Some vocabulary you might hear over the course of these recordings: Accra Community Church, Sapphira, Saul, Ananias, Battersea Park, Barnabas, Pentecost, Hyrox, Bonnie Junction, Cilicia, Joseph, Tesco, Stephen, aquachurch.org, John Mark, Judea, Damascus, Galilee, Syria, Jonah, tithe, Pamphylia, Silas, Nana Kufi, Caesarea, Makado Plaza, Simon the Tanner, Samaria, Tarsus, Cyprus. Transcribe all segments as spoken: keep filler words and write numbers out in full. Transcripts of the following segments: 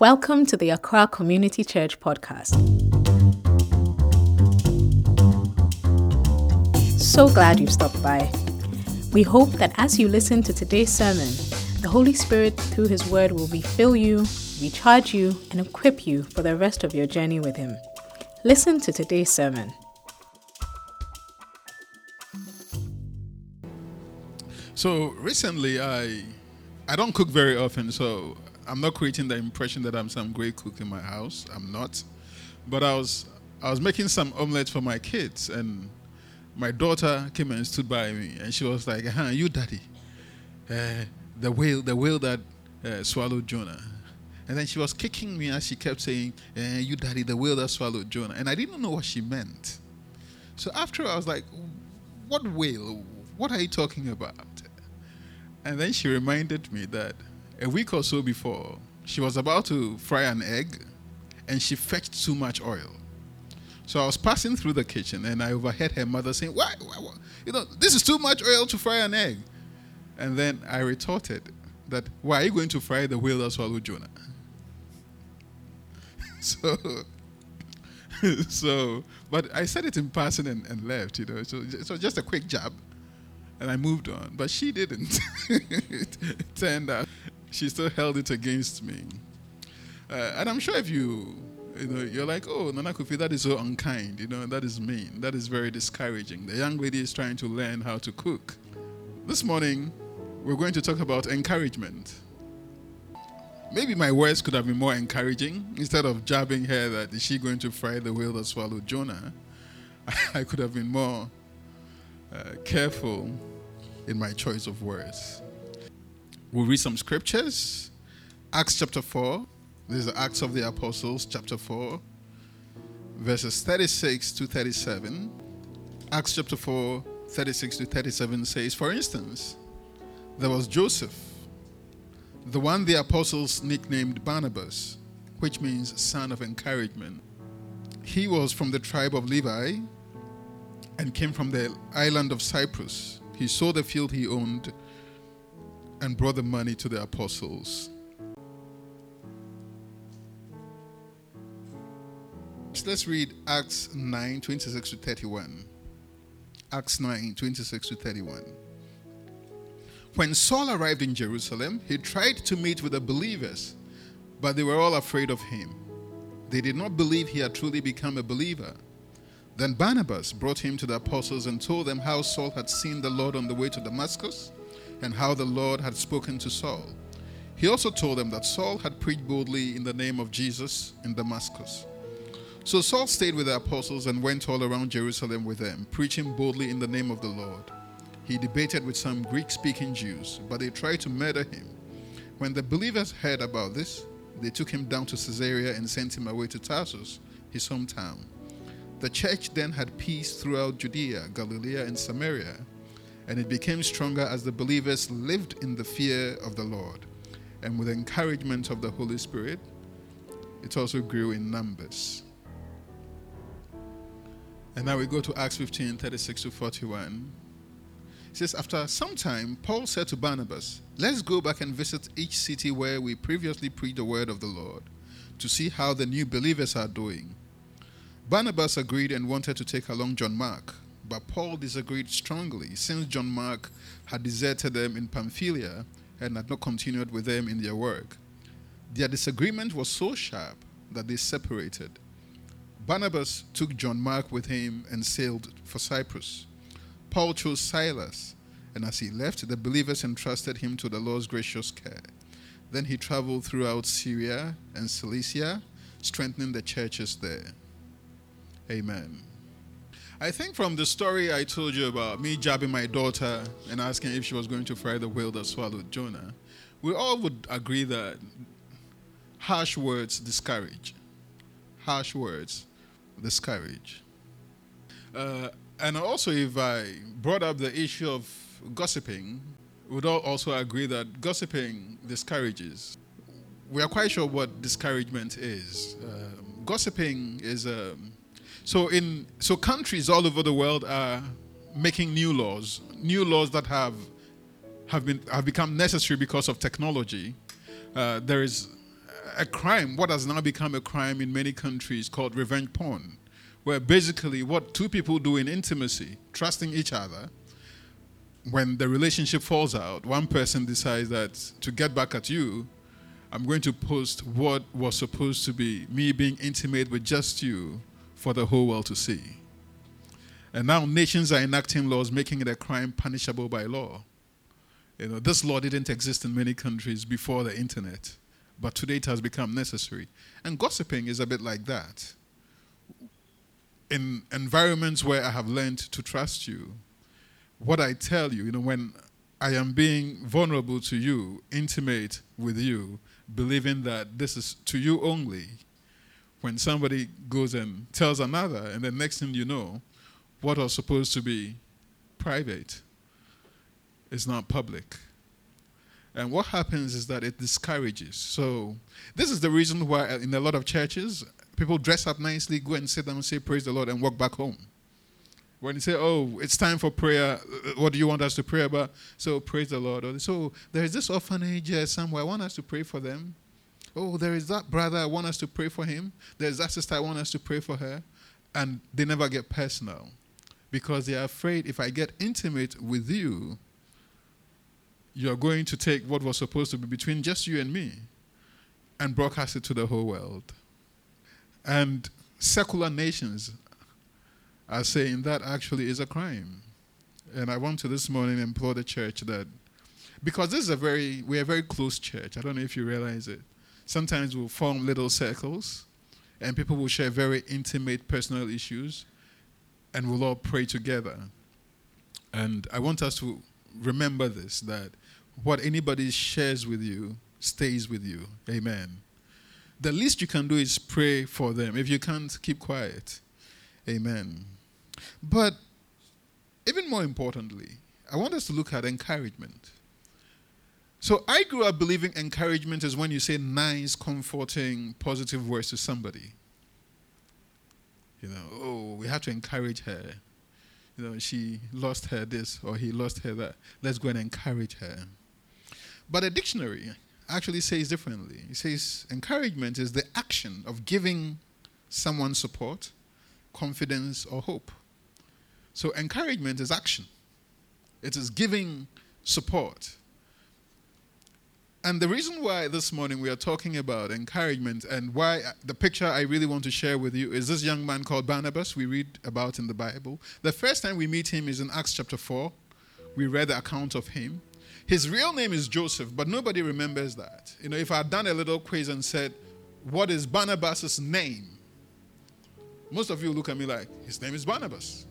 Welcome to the Accra Community Church podcast. So glad you've stopped by. We hope that as you listen to today's sermon, the Holy Spirit through His Word will refill you, recharge you, and equip you for the rest of your journey with Him. Listen to today's sermon. So recently, I I don't cook very often, so I'm not creating the impression that I'm some great cook in my house. I'm not. But I was I was making some omelets for my kids, and my daughter came and stood by me, and she was like, huh, you daddy, uh, the whale the whale that uh, swallowed Jonah. And then she was kicking me as she kept saying, uh, you daddy, the whale that swallowed Jonah. And I didn't know what she meant. So after I was like, what whale? What are you talking about? And then she reminded me that a week or so before, she was about to fry an egg, and she fetched too much oil. So I was passing through the kitchen, and I overheard her mother saying, why, why, why? You know, this is too much oil to fry an egg. And then I retorted that, why are you going to fry the whale that swallowed Jonah? so, so, but I said it in passing and, and left, you know, so, so just a quick jab. And I moved on, but she didn't. It turned out she still held it against me. Uh, and I'm sure if you, you know, you're like, oh, Nana Kufi, that is so unkind, you know, that is mean, that is very discouraging. The young lady is trying to learn how to cook. This morning, we're going to talk about encouragement. Maybe my words could have been more encouraging. Instead of jabbing her that is she going to fry the whale that swallowed Jonah, I could have been more Uh, careful in my choice of words. We'll read some scriptures. Acts chapter four. This is the Acts of the Apostles, chapter four, verses thirty-six to thirty-seven. Acts chapter four, thirty-six to thirty-seven says, for instance, there was Joseph, the one the apostles nicknamed Barnabas, which means son of encouragement. He was from the tribe of Levi, and came from the island of Cyprus. He sold the field he owned and brought the money to the apostles. Let's read Acts nine, twenty-six to thirty-one. Acts nine, twenty-six to thirty-one. When Saul arrived in Jerusalem, he tried to meet with the believers, but they were all afraid of him. They did not believe he had truly become a believer. Then Barnabas brought him to the apostles and told them how Saul had seen the Lord on the way to Damascus and how the Lord had spoken to Saul. He also told them that Saul had preached boldly in the name of Jesus in Damascus. So Saul stayed with the apostles and went all around Jerusalem with them, preaching boldly in the name of the Lord. He debated with some Greek-speaking Jews, but they tried to murder him. When the believers heard about this, they took him down to Caesarea and sent him away to Tarsus, his hometown. The church then had peace throughout Judea, Galilee, and Samaria, and it became stronger as the believers lived in the fear of the Lord, and with encouragement of the Holy Spirit, it also grew in numbers. And now we go to Acts fifteen, thirty-six to forty-one. It says, after some time, Paul said to Barnabas, let's go back and visit each city where we previously preached the word of the Lord, to see how the new believers are doing. Barnabas agreed and wanted to take along John Mark, but Paul disagreed strongly since John Mark had deserted them in Pamphylia and had not continued with them in their work. Their disagreement was so sharp that they separated. Barnabas took John Mark with him and sailed for Cyprus. Paul chose Silas, and as he left, the believers entrusted him to the Lord's gracious care. Then he traveled throughout Syria and Cilicia, strengthening the churches there. Amen. I think from the story I told you about me jabbing my daughter and asking if she was going to fry the whale that swallowed Jonah, we all would agree that harsh words discourage. Harsh words discourage. Uh, and also if I brought up the issue of gossiping, we would all also agree that gossiping discourages. We are quite sure what discouragement is. Um, gossiping is a... Um, So in so countries all over the world are making new laws, new laws that have have been have become necessary because of technology. Uh, there is a crime, what has now become a crime in many countries, called revenge porn, where basically what two people do in intimacy, trusting each other, when the relationship falls out, one person decides that to get back at you, I'm going to post what was supposed to be me being intimate with just you for the whole world to see. And now nations are enacting laws making it a crime punishable by law. You know, this law didn't exist in many countries before the internet, but today it has become necessary. And gossiping is a bit like that. In environments where I have learned to trust you, what I tell you, you know, when I am being vulnerable to you, intimate with you, believing that this is to you only, when somebody goes and tells another, and the next thing you know, what was supposed to be private is not public. And what happens is that it discourages. So this is the reason why in a lot of churches, people dress up nicely, go and sit down, say praise the Lord, and walk back home. When you say, oh, it's time for prayer, what do you want us to pray about? So praise the Lord. Or, so there is this orphanage uh, somewhere, I want us to pray for them. Oh, there is that brother, I want us to pray for him. There's that sister, I want us to pray for her. And they never get personal because they are afraid, if I get intimate with you, you're going to take what was supposed to be between just you and me and broadcast it to the whole world. And secular nations are saying that actually is a crime. And I want to this morning implore the church that, because this is a very, we're a very close church. I don't know if you realize it. Sometimes we'll form little circles and people will share very intimate personal issues and we'll all pray together. And I want us to remember this, that what anybody shares with you stays with you. Amen. The least you can do is pray for them. If you can't, keep quiet. Amen. But even more importantly, I want us to look at encouragement. So I grew up believing encouragement is when you say nice, comforting, positive words to somebody. You know, oh, we have to encourage her. You know, she lost her this or he lost her that. Let's go and encourage her. But a dictionary actually says differently. It says encouragement is the action of giving someone support, confidence, or hope. So encouragement is action. It is giving support. And the reason why this morning we are talking about encouragement and why the picture I really want to share with you is this young man called Barnabas we read about in the Bible. The first time we meet him is in Acts chapter four. We read the account of him. His real name is Joseph, but nobody remembers that. You know, if I had done a little quiz and said, what is Barnabas' name? Most of you look at me like, his name is Barnabas.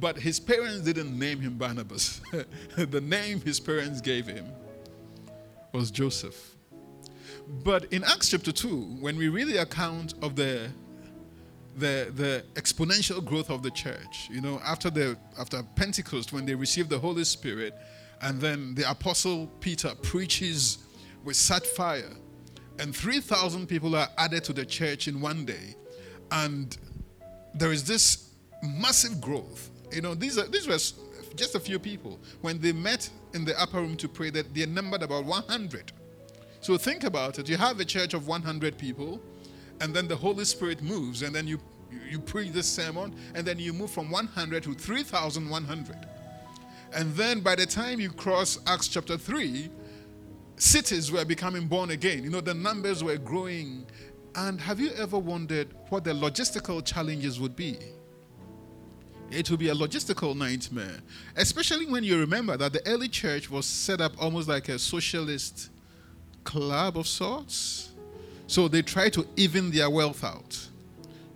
But his parents didn't name him Barnabas. The name his parents gave him was Joseph. But in Acts chapter two, when we read the account of the, the the exponential growth of the church, you know, after the after Pentecost, when they received the Holy Spirit, and then the Apostle Peter preaches with such fire, and three thousand people are added to the church in one day, and there is this massive growth. You know, these are these were just a few people. When they met in the upper room to pray, that they numbered about one hundred. So think about it. You have a church of one hundred people, and then the Holy Spirit moves, and then you you preach this sermon, and then you move from one hundred to three thousand one hundred. And then by the time you cross Acts chapter three, cities were becoming born again. You know, the numbers were growing. And have you ever wondered what the logistical challenges would be? It will be a logistical nightmare, especially when you remember that the early church was set up almost like a socialist club of sorts. So they try to even their wealth out.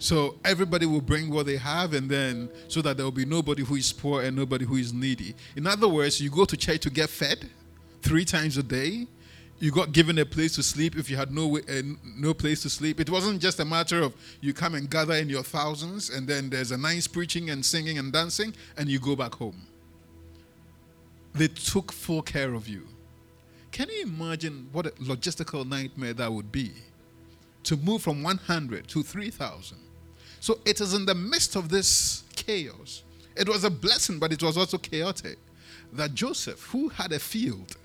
So everybody will bring what they have, and then so that there will be nobody who is poor and nobody who is needy. In other words, you go to church to get fed three times a day. You got given a place to sleep if you had no way, uh, no place to sleep. It wasn't just a matter of you come and gather in your thousands and then there's a nice preaching and singing and dancing and you go back home. They took full care of you. Can you imagine what a logistical nightmare that would be to move from one hundred to three thousand? So it is in the midst of this chaos. It was a blessing, but it was also chaotic, that Joseph, who had a field,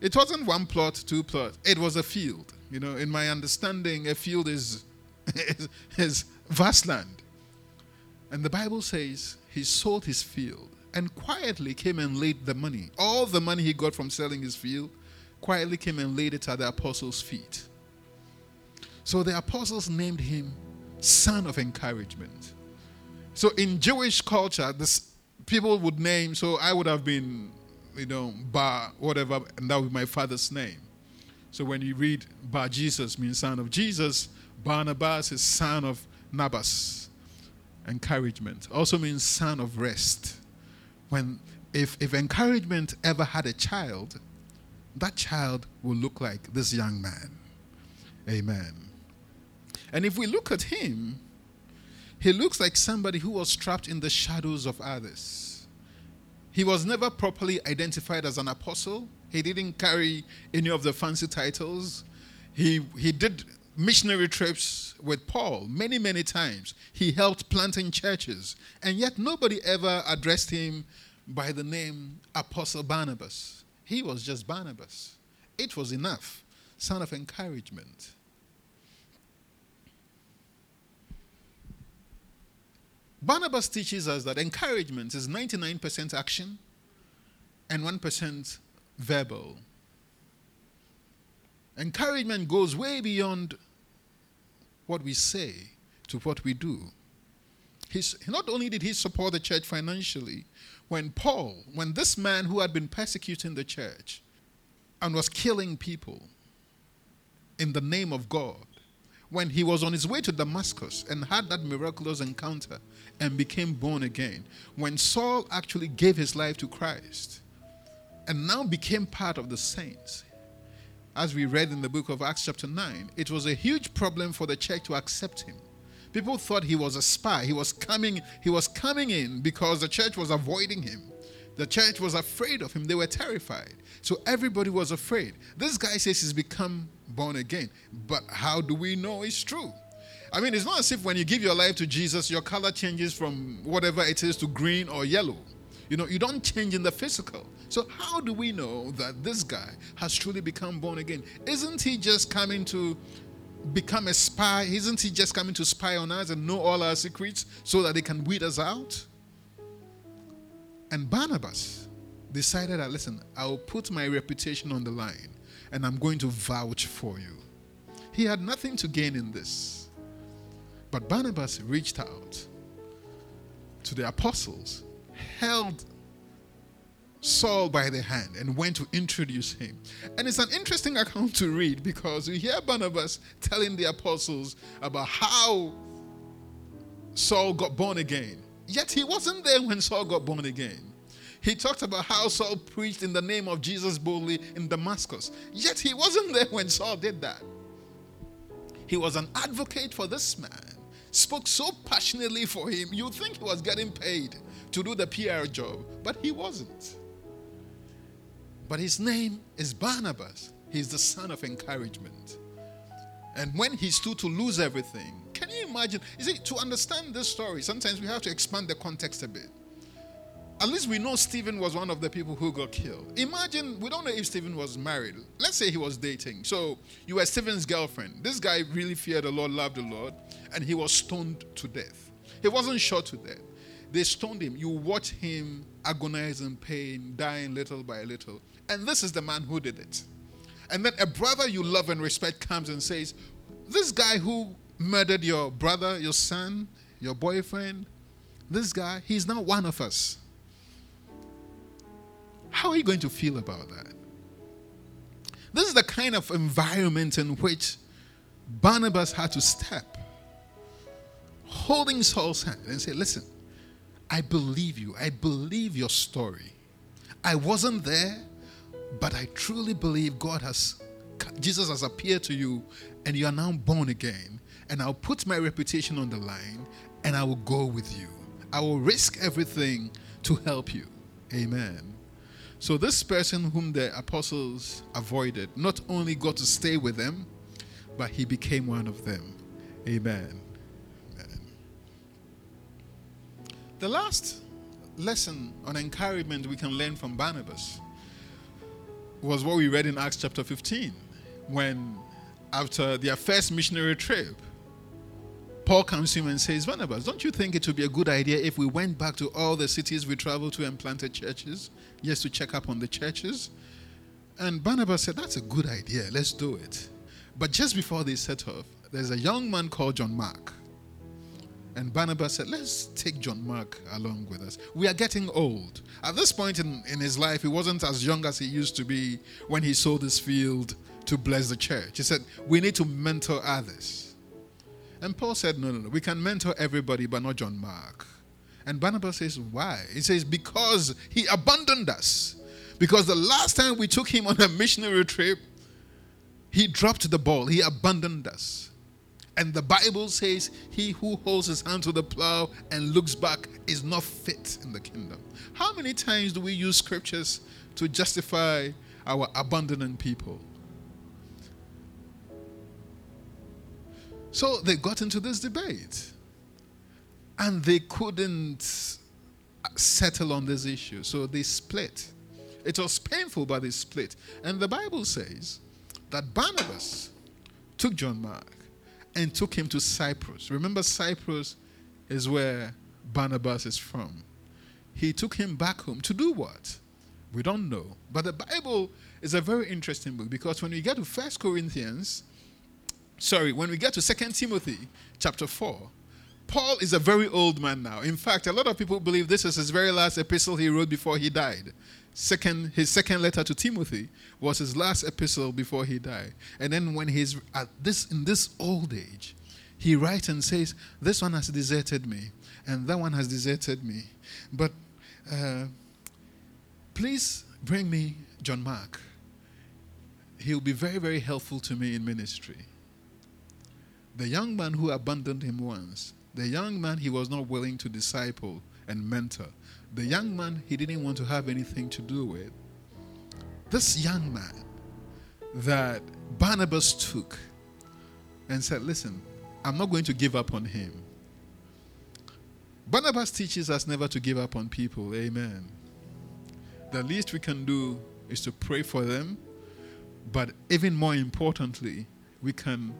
It wasn't one plot, two plots. It was a field. You know, in my understanding, a field is, is, is vast land. And the Bible says he sold his field and quietly came and laid the money. All the money he got from selling his field, quietly came and laid it at the apostles' feet. So the apostles named him Son of Encouragement. So in Jewish culture, this people would name, so I would have been, you know, Bar, whatever, and that would be my father's name. So when you read Bar Jesus means son of Jesus, Barnabas is son of Nabas. Encouragement also means son of rest. When if if encouragement ever had a child, that child will look like this young man. Amen. And if we look at him, he looks like somebody who was trapped in the shadows of others. He was never properly identified as an apostle. He didn't carry any of the fancy titles. He he did missionary trips with Paul many, many times. He helped planting churches. And yet nobody ever addressed him by the name Apostle Barnabas. He was just Barnabas. It was enough. Son of encouragement. Barnabas teaches us that encouragement is ninety-nine percent action and one percent verbal. Encouragement goes way beyond what we say to what we do. He's, not only did he support the church financially, when Paul, when this man who had been persecuting the church and was killing people in the name of God, when he was on his way to Damascus and had that miraculous encounter and became born again, when Saul actually gave his life to Christ and now became part of the saints, as we read in the book of Acts chapter nine, it was a huge problem for the church to accept him. People thought he was a spy. He was coming, he was coming in because the church was avoiding him. The church was afraid of him. They were terrified. So everybody was afraid. This guy says he's become born again. But how do we know it's true? I mean, it's not as if when you give your life to Jesus, your color changes from whatever it is to green or yellow. You know, you don't change in the physical. So how do we know that this guy has truly become born again? Isn't he just coming to become a spy? Isn't he just coming to spy on us and know all our secrets so that they can weed us out? And Barnabas decided that, listen, I'll put my reputation on the line and I'm going to vouch for you. He had nothing to gain in this. But Barnabas reached out to the apostles, held Saul by the hand and went to introduce him. And it's an interesting account to read because we hear Barnabas telling the apostles about how Saul got born again. Yet he wasn't there when Saul got born again. He talked about how Saul preached in the name of Jesus boldly in Damascus. Yet he wasn't there when Saul did that. He was an advocate for this man, spoke so passionately for him. You'd think he was getting paid to do the P R job, but he wasn't. But his name is Barnabas. He's the son of encouragement. And when he stood to lose everything, can you imagine? You see, to understand this story, sometimes we have to expand the context a bit. At least we know Stephen was one of the people who got killed. Imagine, we don't know if Stephen was married. Let's say he was dating. So you were Stephen's girlfriend. This guy really feared the Lord, loved the Lord, and he was stoned to death. He wasn't shot to death. They stoned him. You watch him agonize in pain, dying little by little. And this is the man who did it. And then a brother you love and respect comes and says, this guy who murdered your brother, your son, your boyfriend, this guy, he's now one of us. How are you going to feel about that? This is the kind of environment in which Barnabas had to step, holding Saul's hand and say, listen, I believe you. I believe your story. I wasn't there, but I truly believe God has, Jesus has appeared to you and you are now born again. And I'll put my reputation on the line and I will go with you. I will risk everything to help you. Amen. So this person whom the apostles avoided not only got to stay with them, but he became one of them. Amen. Amen. The last lesson on encouragement we can learn from Barnabas was what we read in Acts chapter fifteen, when after their first missionary trip, Paul comes to him and says, Barnabas, don't you think it would be a good idea if we went back to all the cities we traveled to and planted churches, just to check up on the churches? And Barnabas said, that's a good idea, let's do it. But just before they set off, there's a young man called John Mark. And Barnabas said, let's take John Mark along with us. We are getting old. At this point in, in his life, he wasn't as young as he used to be when he sold his field to bless the church. He said, we need to mentor others. And Paul said, no, no, no, we can mentor everybody, but not John Mark. And Barnabas says, why? He says, because he abandoned us. Because the last time we took him on a missionary trip, he dropped the ball. He abandoned us. And the Bible says, he who holds his hand to the plow and looks back is not fit in the kingdom. How many times do we use scriptures to justify our abandoning people? So they got into this debate. And they couldn't settle on this issue. So they split. It was painful, but they split. And the Bible says that Barnabas took John Mark and took him to Cyprus. Remember, Cyprus is where Barnabas is from. He took him back home to do what? We don't know. But the Bible is a very interesting book, because when we get to First Corinthians, sorry, when we get to Second Timothy chapter four, Paul is a very old man now. In fact, a lot of people believe this is his very last epistle he wrote before he died. Second, his second letter to Timothy was his last epistle before he died. And then when he's at this in this old age, he writes and says, this one has deserted me, and that one has deserted me. But uh, please bring me John Mark. He'll be very, very helpful to me in ministry. The young man who abandoned him once, the young man he was not willing to disciple and mentor, the young man he didn't want to have anything to do with, this young man that Barnabas took and said, listen, I'm not going to give up on him. Barnabas teaches us never to give up on people. Amen. The least we can do is to pray for them, but even more importantly, we can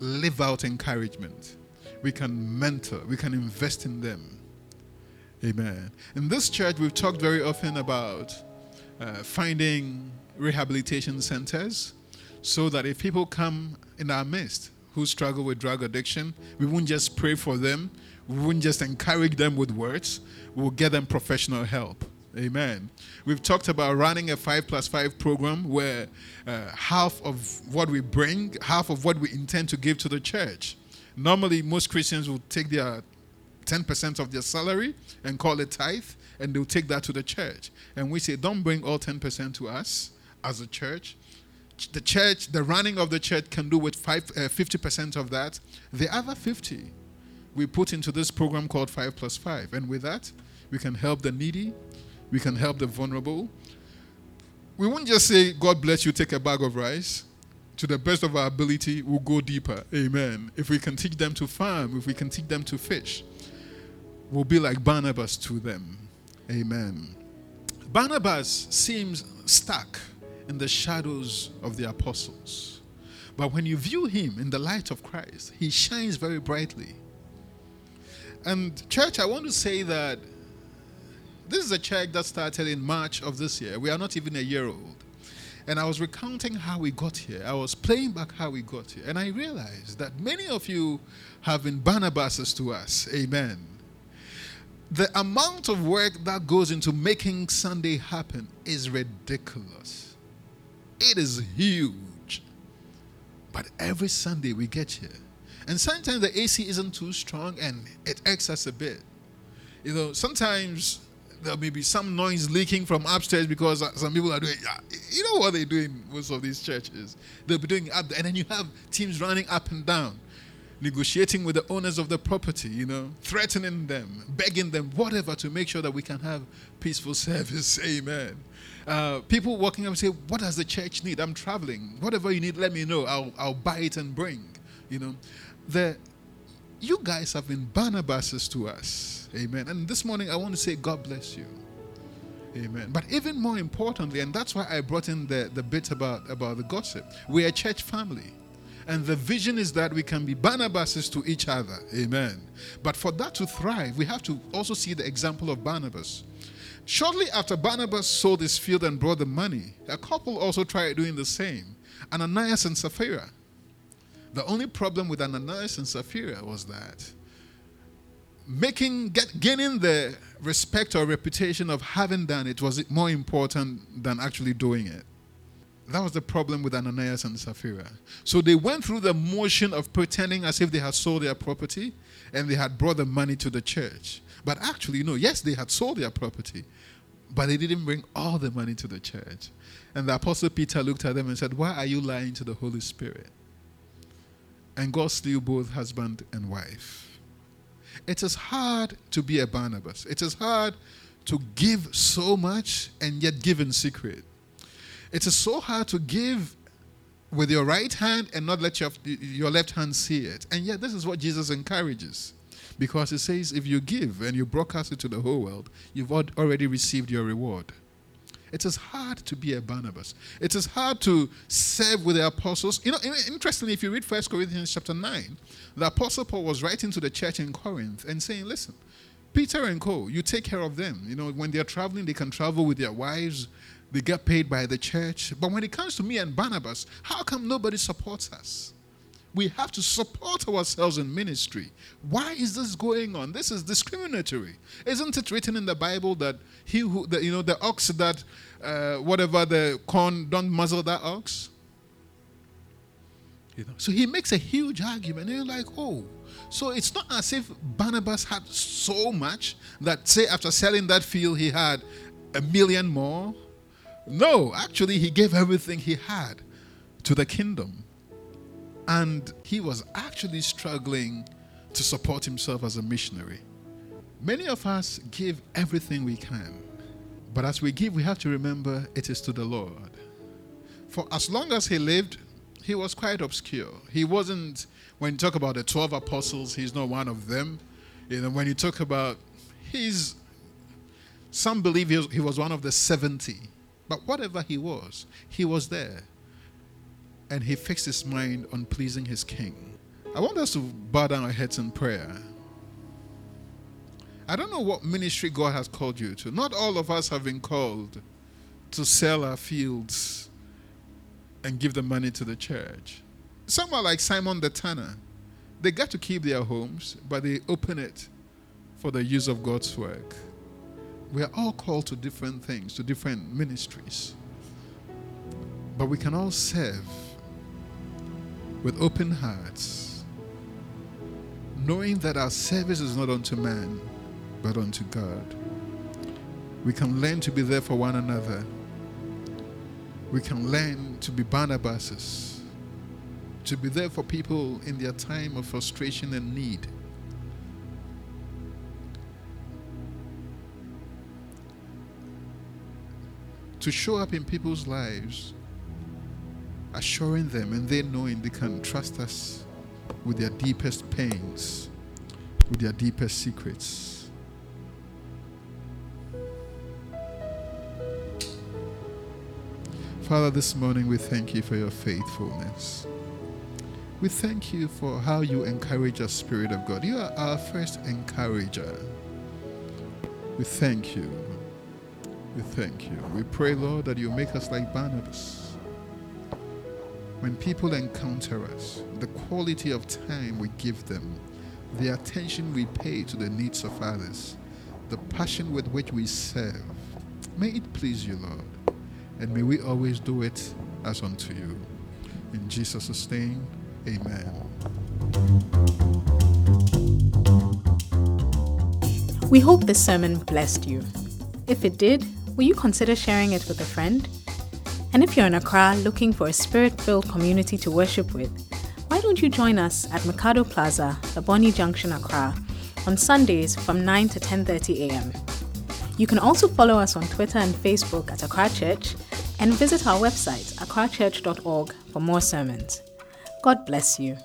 live out encouragement. We can mentor. We can invest in them. Amen. In this church, we've talked very often about uh, finding rehabilitation centers, so that if people come in our midst who struggle with drug addiction, we won't just pray for them, we won't just encourage them with words, we'll get them professional help. Amen. We've talked about running a five plus five program where uh, half of what we bring, half of what we intend to give to the church. Normally, most Christians will take their ten percent of their salary and call it tithe, and they'll take that to the church. And we say, don't bring all ten percent to us as a church. The church, the running of the church can do with five, uh, fifty percent of that. The other fifty we put into this program called five plus five. And with that, we can help the needy. We can help the vulnerable. We won't just say, God bless you, take a bag of rice. To the best of our ability, we'll go deeper. Amen. If we can teach them to farm, if we can teach them to fish, will be like Barnabas to them. Amen. Barnabas seems stuck in the shadows of the apostles. But when you view him in the light of Christ, he shines very brightly. And church, I want to say that this is a church that started in March of this year. We are not even a year old. And I was recounting how we got here. I was playing back how we got here. And I realized that many of you have been Barnabases to us. Amen. The amount of work that goes into making Sunday happen is ridiculous. It is huge. But every Sunday we get here. And sometimes the A C isn't too strong and it irks us a bit. You know, sometimes there may be some noise leaking from upstairs because some people are doing, you know what they do in most of these churches. They'll be doing up there, and then you have teams running up and down, negotiating with the owners of the property, you know, threatening them, begging them, whatever, to make sure that we can have peaceful service. Amen. Uh, people walking up and say, what does the church need? I'm traveling. Whatever you need, let me know. I'll, I'll buy it and bring. You know, the, you guys have been Barnabases to us. Amen. And this morning, I want to say, God bless you. Amen. But even more importantly, and that's why I brought in the, the bit about, about the gossip, we're a church family. And the vision is that we can be Barnabases to each other. Amen. But for that to thrive, we have to also see the example of Barnabas. Shortly after Barnabas sold his field and brought the money, a couple also tried doing the same, Ananias and Sapphira. The only problem with Ananias and Sapphira was that making, get, gaining the respect or reputation of having done it was more important than actually doing it. That was the problem with Ananias and Sapphira. So they went through the motion of pretending as if they had sold their property and they had brought the money to the church. But actually, no, yes, they had sold their property, but they didn't bring all the money to the church. And the Apostle Peter looked at them and said, "Why are you lying to the Holy Spirit?" And God slew both husband and wife. It is hard to be a Barnabas. It is hard to give so much and yet give in secret. It is so hard to give with your right hand and not let your, your left hand see it. And yet this is what Jesus encourages. Because he says if you give and you broadcast it to the whole world, you've already received your reward. It is hard to be a Barnabas. It is hard to serve with the apostles. You know, interestingly, if you read First Corinthians chapter nine, the Apostle Paul was writing to the church in Corinth and saying, listen, Peter and co, you take care of them. You know, when they're traveling, they can travel with their wives. They get paid by the church. But when it comes to me and Barnabas, how come nobody supports us? We have to support ourselves in ministry. Why is this going on? This is discriminatory. Isn't it written in the Bible that he who, the, you know, the ox that, uh, whatever the corn, don't muzzle that ox? You know. So he makes a huge argument. And you're like, oh. So it's not as if Barnabas had so much that, say, after selling that field, he had a million more. No, actually, he gave everything he had to the kingdom. And he was actually struggling to support himself as a missionary. Many of us give everything we can. But as we give, we have to remember it is to the Lord. For as long as he lived, he was quite obscure. He wasn't, when you talk about the twelve apostles, he's not one of them. You know, when you talk about, he's, some believe he was one of the seventy. But whatever he was, he was there. And he fixed his mind on pleasing his king. I want us to bow down our heads in prayer. I don't know what ministry God has called you to. Not all of us have been called to sell our fields and give the money to the church. Some are like Simon the Tanner. They got to keep their homes, but they open it for the use of God's work. We are all called to different things, to different ministries. But we can all serve with open hearts, knowing that our service is not unto man, but unto God. We can learn to be there for one another. We can learn to be Barnabases, to be there for people in their time of frustration and need. To show up in people's lives, assuring them and they knowing they can trust us with their deepest pains, with their deepest secrets. Father, this morning we thank you for your faithfulness. We thank you for how you encourage us, Spirit of God. You are our first encourager. We thank you. We thank you. We pray, Lord, that you make us like Barnabas. When people encounter us, the quality of time we give them, the attention we pay to the needs of others, the passion with which we serve, may it please you, Lord, and may we always do it as unto you. In Jesus' name, amen. We hope this sermon blessed you. If it did, will you consider sharing it with a friend? And if you're in Accra looking for a spirit-filled community to worship with, why don't you join us at Makado Plaza, the Bonnie Junction, Accra, on Sundays from nine to ten thirty a.m. You can also follow us on Twitter and Facebook at Accra Church and visit our website, aqua church dot org, for more sermons. God bless you.